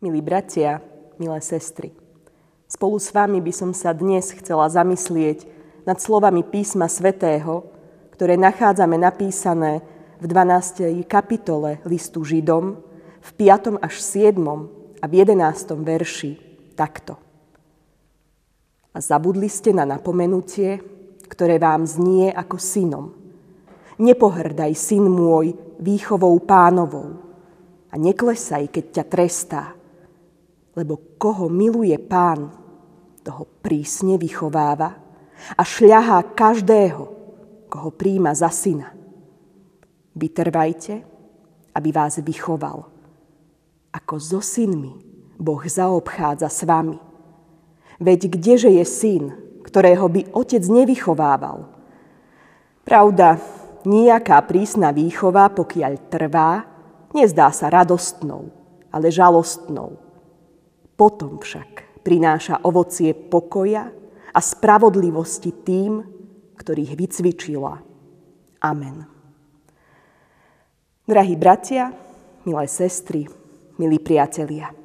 Milí bratia, milé sestry, spolu s vami by som sa dnes chcela zamyslieť nad slovami písma svätého, ktoré nachádzame napísané v 12. kapitole listu Židom v 5. až 7. a v 11. verši takto. A zabudli ste na napomenutie, ktoré vám znie ako synom. Nepohrdaj, syn môj, výchovou pánovou a neklesaj, keď ťa trestá. Lebo koho miluje Pán, toho prísne vychováva a šľahá každého, koho príjma za syna. Vytrvajte, aby vás vychoval. Ako so synmi Boh zaobchádza s vami. Veď kdeže je syn, ktorého by otec nevychovával? Pravda, nejaká prísna výchova, pokiaľ trvá, nezdá sa radostnou, ale žalostnou. Potom však prináša ovocie pokoja a spravodlivosti tým, ktorých vycvičila. Amen. Drahí bratia, milé sestry, milí priatelia.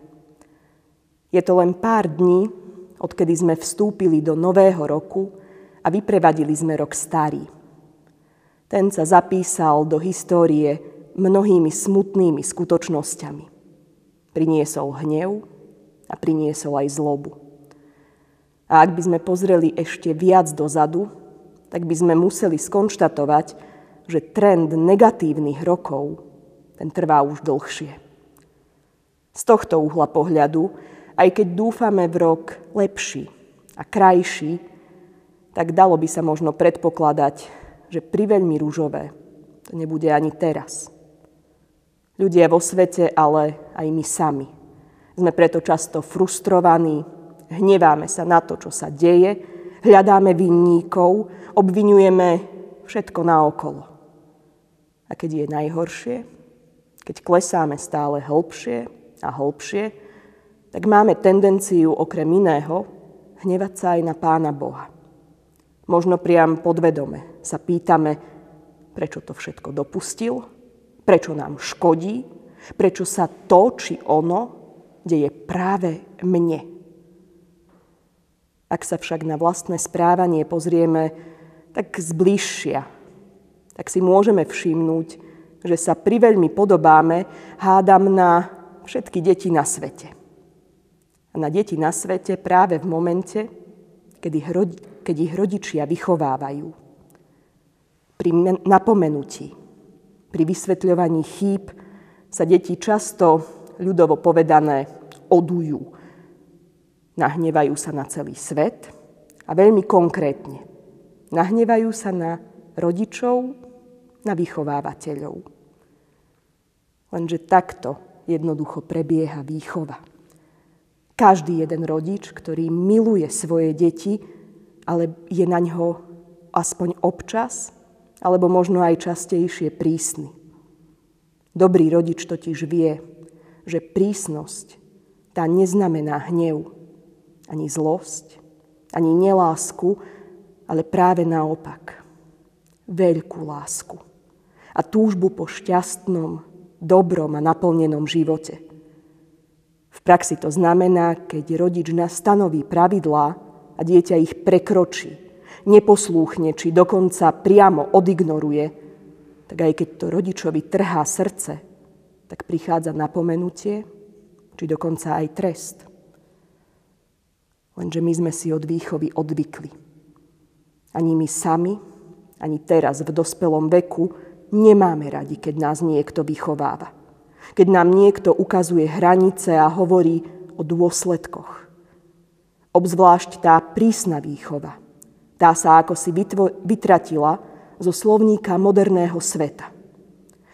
Je to len pár dní, odkedy sme vstúpili do nového roku a vyprevadili sme rok starý. Ten sa zapísal do histórie mnohými smutnými skutočnosťami. Priniesol hnev a priniesol aj zlobu. A ak by sme pozreli ešte viac dozadu, tak by sme museli skonštatovať, že trend negatívnych rokov ten trvá už dlhšie. Z tohto uhla pohľadu, aj keď dúfame v rok lepší a krajší, tak dalo by sa možno predpokladať, že priveľmi ružové to nebude ani teraz. Ľudia vo svete, ale aj my sami sme preto často frustrovaní, hneváme sa na to, čo sa deje, hľadáme vinníkov, obvinujeme všetko naokolo. A keď je najhoršie, keď klesáme stále hlbšie a hlbšie, tak máme tendenciu okrem iného hnevať sa aj na Pána Boha. Možno priam podvedome sa pýtame, prečo to všetko dopustil, prečo nám škodí, prečo sa to či ono deje práve mne. Ak sa však na vlastné správanie pozrieme tak zbližšia, tak si môžeme všimnúť, že sa priveľmi podobáme, hádam, na všetky deti na svete. A na deti na svete práve v momente, keď ich rodičia vychovávajú. Pri napomenutí, pri vysvetľovaní chýb sa deti často, ľudovo povedané, odujú. Nahnevajú sa na celý svet a veľmi konkrétne. Nahnevajú sa na rodičov, na vychovávateľov. Lenže takto jednoducho prebieha výchova. Každý jeden rodič, ktorý miluje svoje deti, ale je na ňo aspoň občas, alebo možno aj častejšie prísny. Dobrý rodič totiž vie, že prísnosť tá neznamená hnev, ani zlosť, ani nelásku, ale práve naopak. Veľkú lásku a túžbu po šťastnom, dobrom a naplnenom živote. V praxi to znamená, keď rodič nastanoví pravidlá a dieťa ich prekročí, neposlúchne či dokonca priamo odignoruje, tak aj keď to rodičovi trhá srdce, tak prichádza napomenutie, či dokonca aj trest. Lenže my sme si od výchovy odvykli. Ani my sami, ani teraz v dospelom veku nemáme radi, keď nás niekto vychováva. Keď nám niekto ukazuje hranice a hovorí o dôsledkoch. Obzvlášť tá prísna výchova. Tá sa akosi vytratila zo slovníka moderného sveta.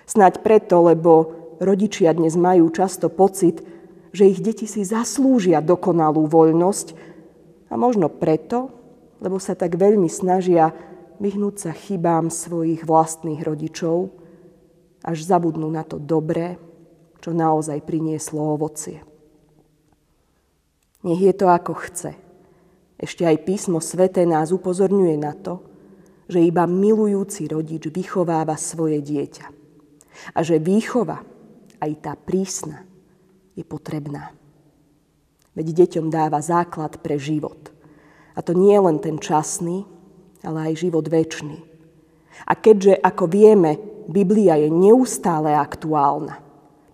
Snáď preto, lebo rodičia dnes majú často pocit, že ich deti si zaslúžia dokonalú voľnosť a možno preto, lebo sa tak veľmi snažia vyhnúť sa chybám svojich vlastných rodičov, až zabudnú na to dobré, čo naozaj prinieslo ovocie. Nech je to ako chce. Ešte aj písmo sväté nás upozorňuje na to, že iba milujúci rodič vychováva svoje dieťa a že výchova, aj tá prísna, je potrebná. Veď deťom dáva základ pre život. A to nie len ten časný, ale aj život večný. A keďže, ako vieme, Biblia je neustále aktuálna,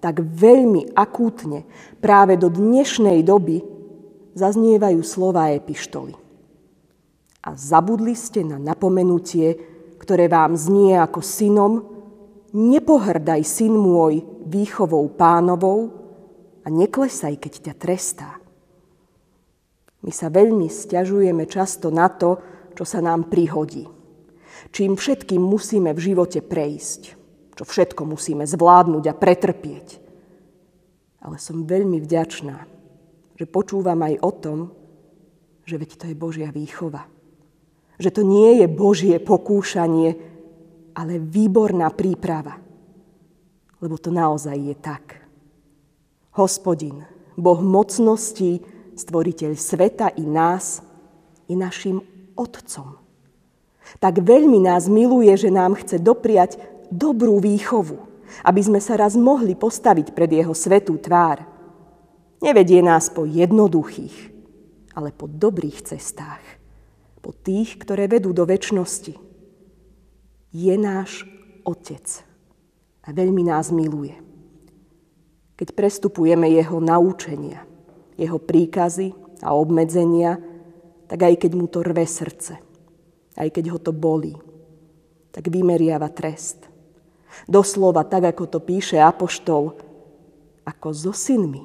tak veľmi akútne práve do dnešnej doby zaznievajú slova epištoly. A zabudli ste na napomenutie, ktoré vám znie ako synom: nepohrdaj, syn môj, výchovou pánovou a neklesaj, keď ťa trestá. My sa veľmi sťažujeme často na to, čo sa nám prihodí. Čím všetkým musíme v živote prejsť. Čo všetko musíme zvládnuť a pretrpieť. Ale som veľmi vďačná, že počúvam aj o tom, že veď to je Božia výchova. Že to nie je Božie pokúšanie, ale výborná príprava. Lebo to naozaj je tak. Hospodin, Boh mocností, Stvoriteľ sveta i nás, je našim Otcom. Tak veľmi nás miluje, že nám chce dopriať dobrú výchovu, aby sme sa raz mohli postaviť pred jeho svetú tvár. Nevedie nás po jednoduchých, ale po dobrých cestách. Po tých, ktoré vedú do večnosti. Je náš Otec a veľmi nás miluje. Keď prestupujeme jeho naučenia, jeho príkazy a obmedzenia, tak aj keď mu to rve srdce, aj keď ho to bolí, tak vymeriava trest. Doslova, tak ako to píše apoštol, ako so synmi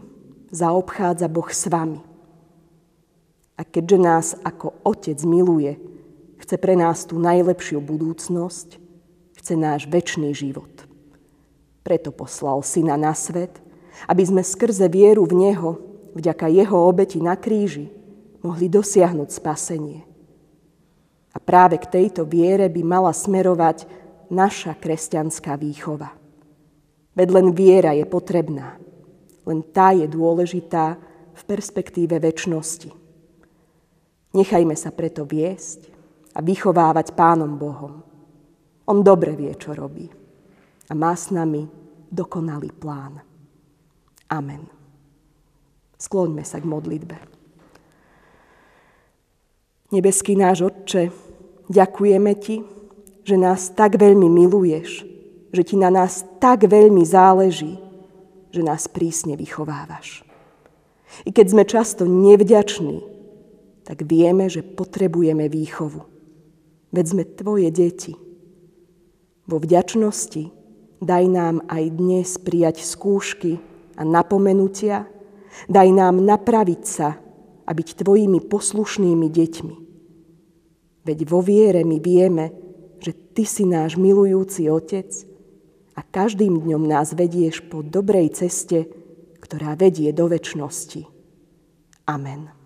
zaobchádza Boh s vami. A keďže nás ako Otec miluje, chce pre nás tú najlepšiu budúcnosť, chce náš večný život. Preto poslal Syna na svet, aby sme skrze vieru v Neho, vďaka jeho obeti na kríži, mohli dosiahnuť spasenie. A práve k tejto viere by mala smerovať naša kresťanská výchova. Veď len viera je potrebná, len tá je dôležitá v perspektíve večnosti. Nechajme sa preto viesť a vychovávať Pánom Bohom. On dobre vie, čo robí a má s nami dokonalý plán. Amen. Skloňme sa k modlitbe. Nebeský náš Otče, ďakujeme Ti, že nás tak veľmi miluješ, že Ti na nás tak veľmi záleží, že nás prísne vychovávaš. I keď sme často nevďační, tak vieme, že potrebujeme výchovu. Veď sme Tvoje deti. Vo vďačnosti daj nám aj dnes prijať skúšky a napomenutia. Daj nám napraviť sa a byť Tvojimi poslušnými deťmi. Veď vo viere my vieme, že Ty si náš milujúci Otec a každým dňom nás vedieš po dobrej ceste, ktorá vedie do večnosti. Amen.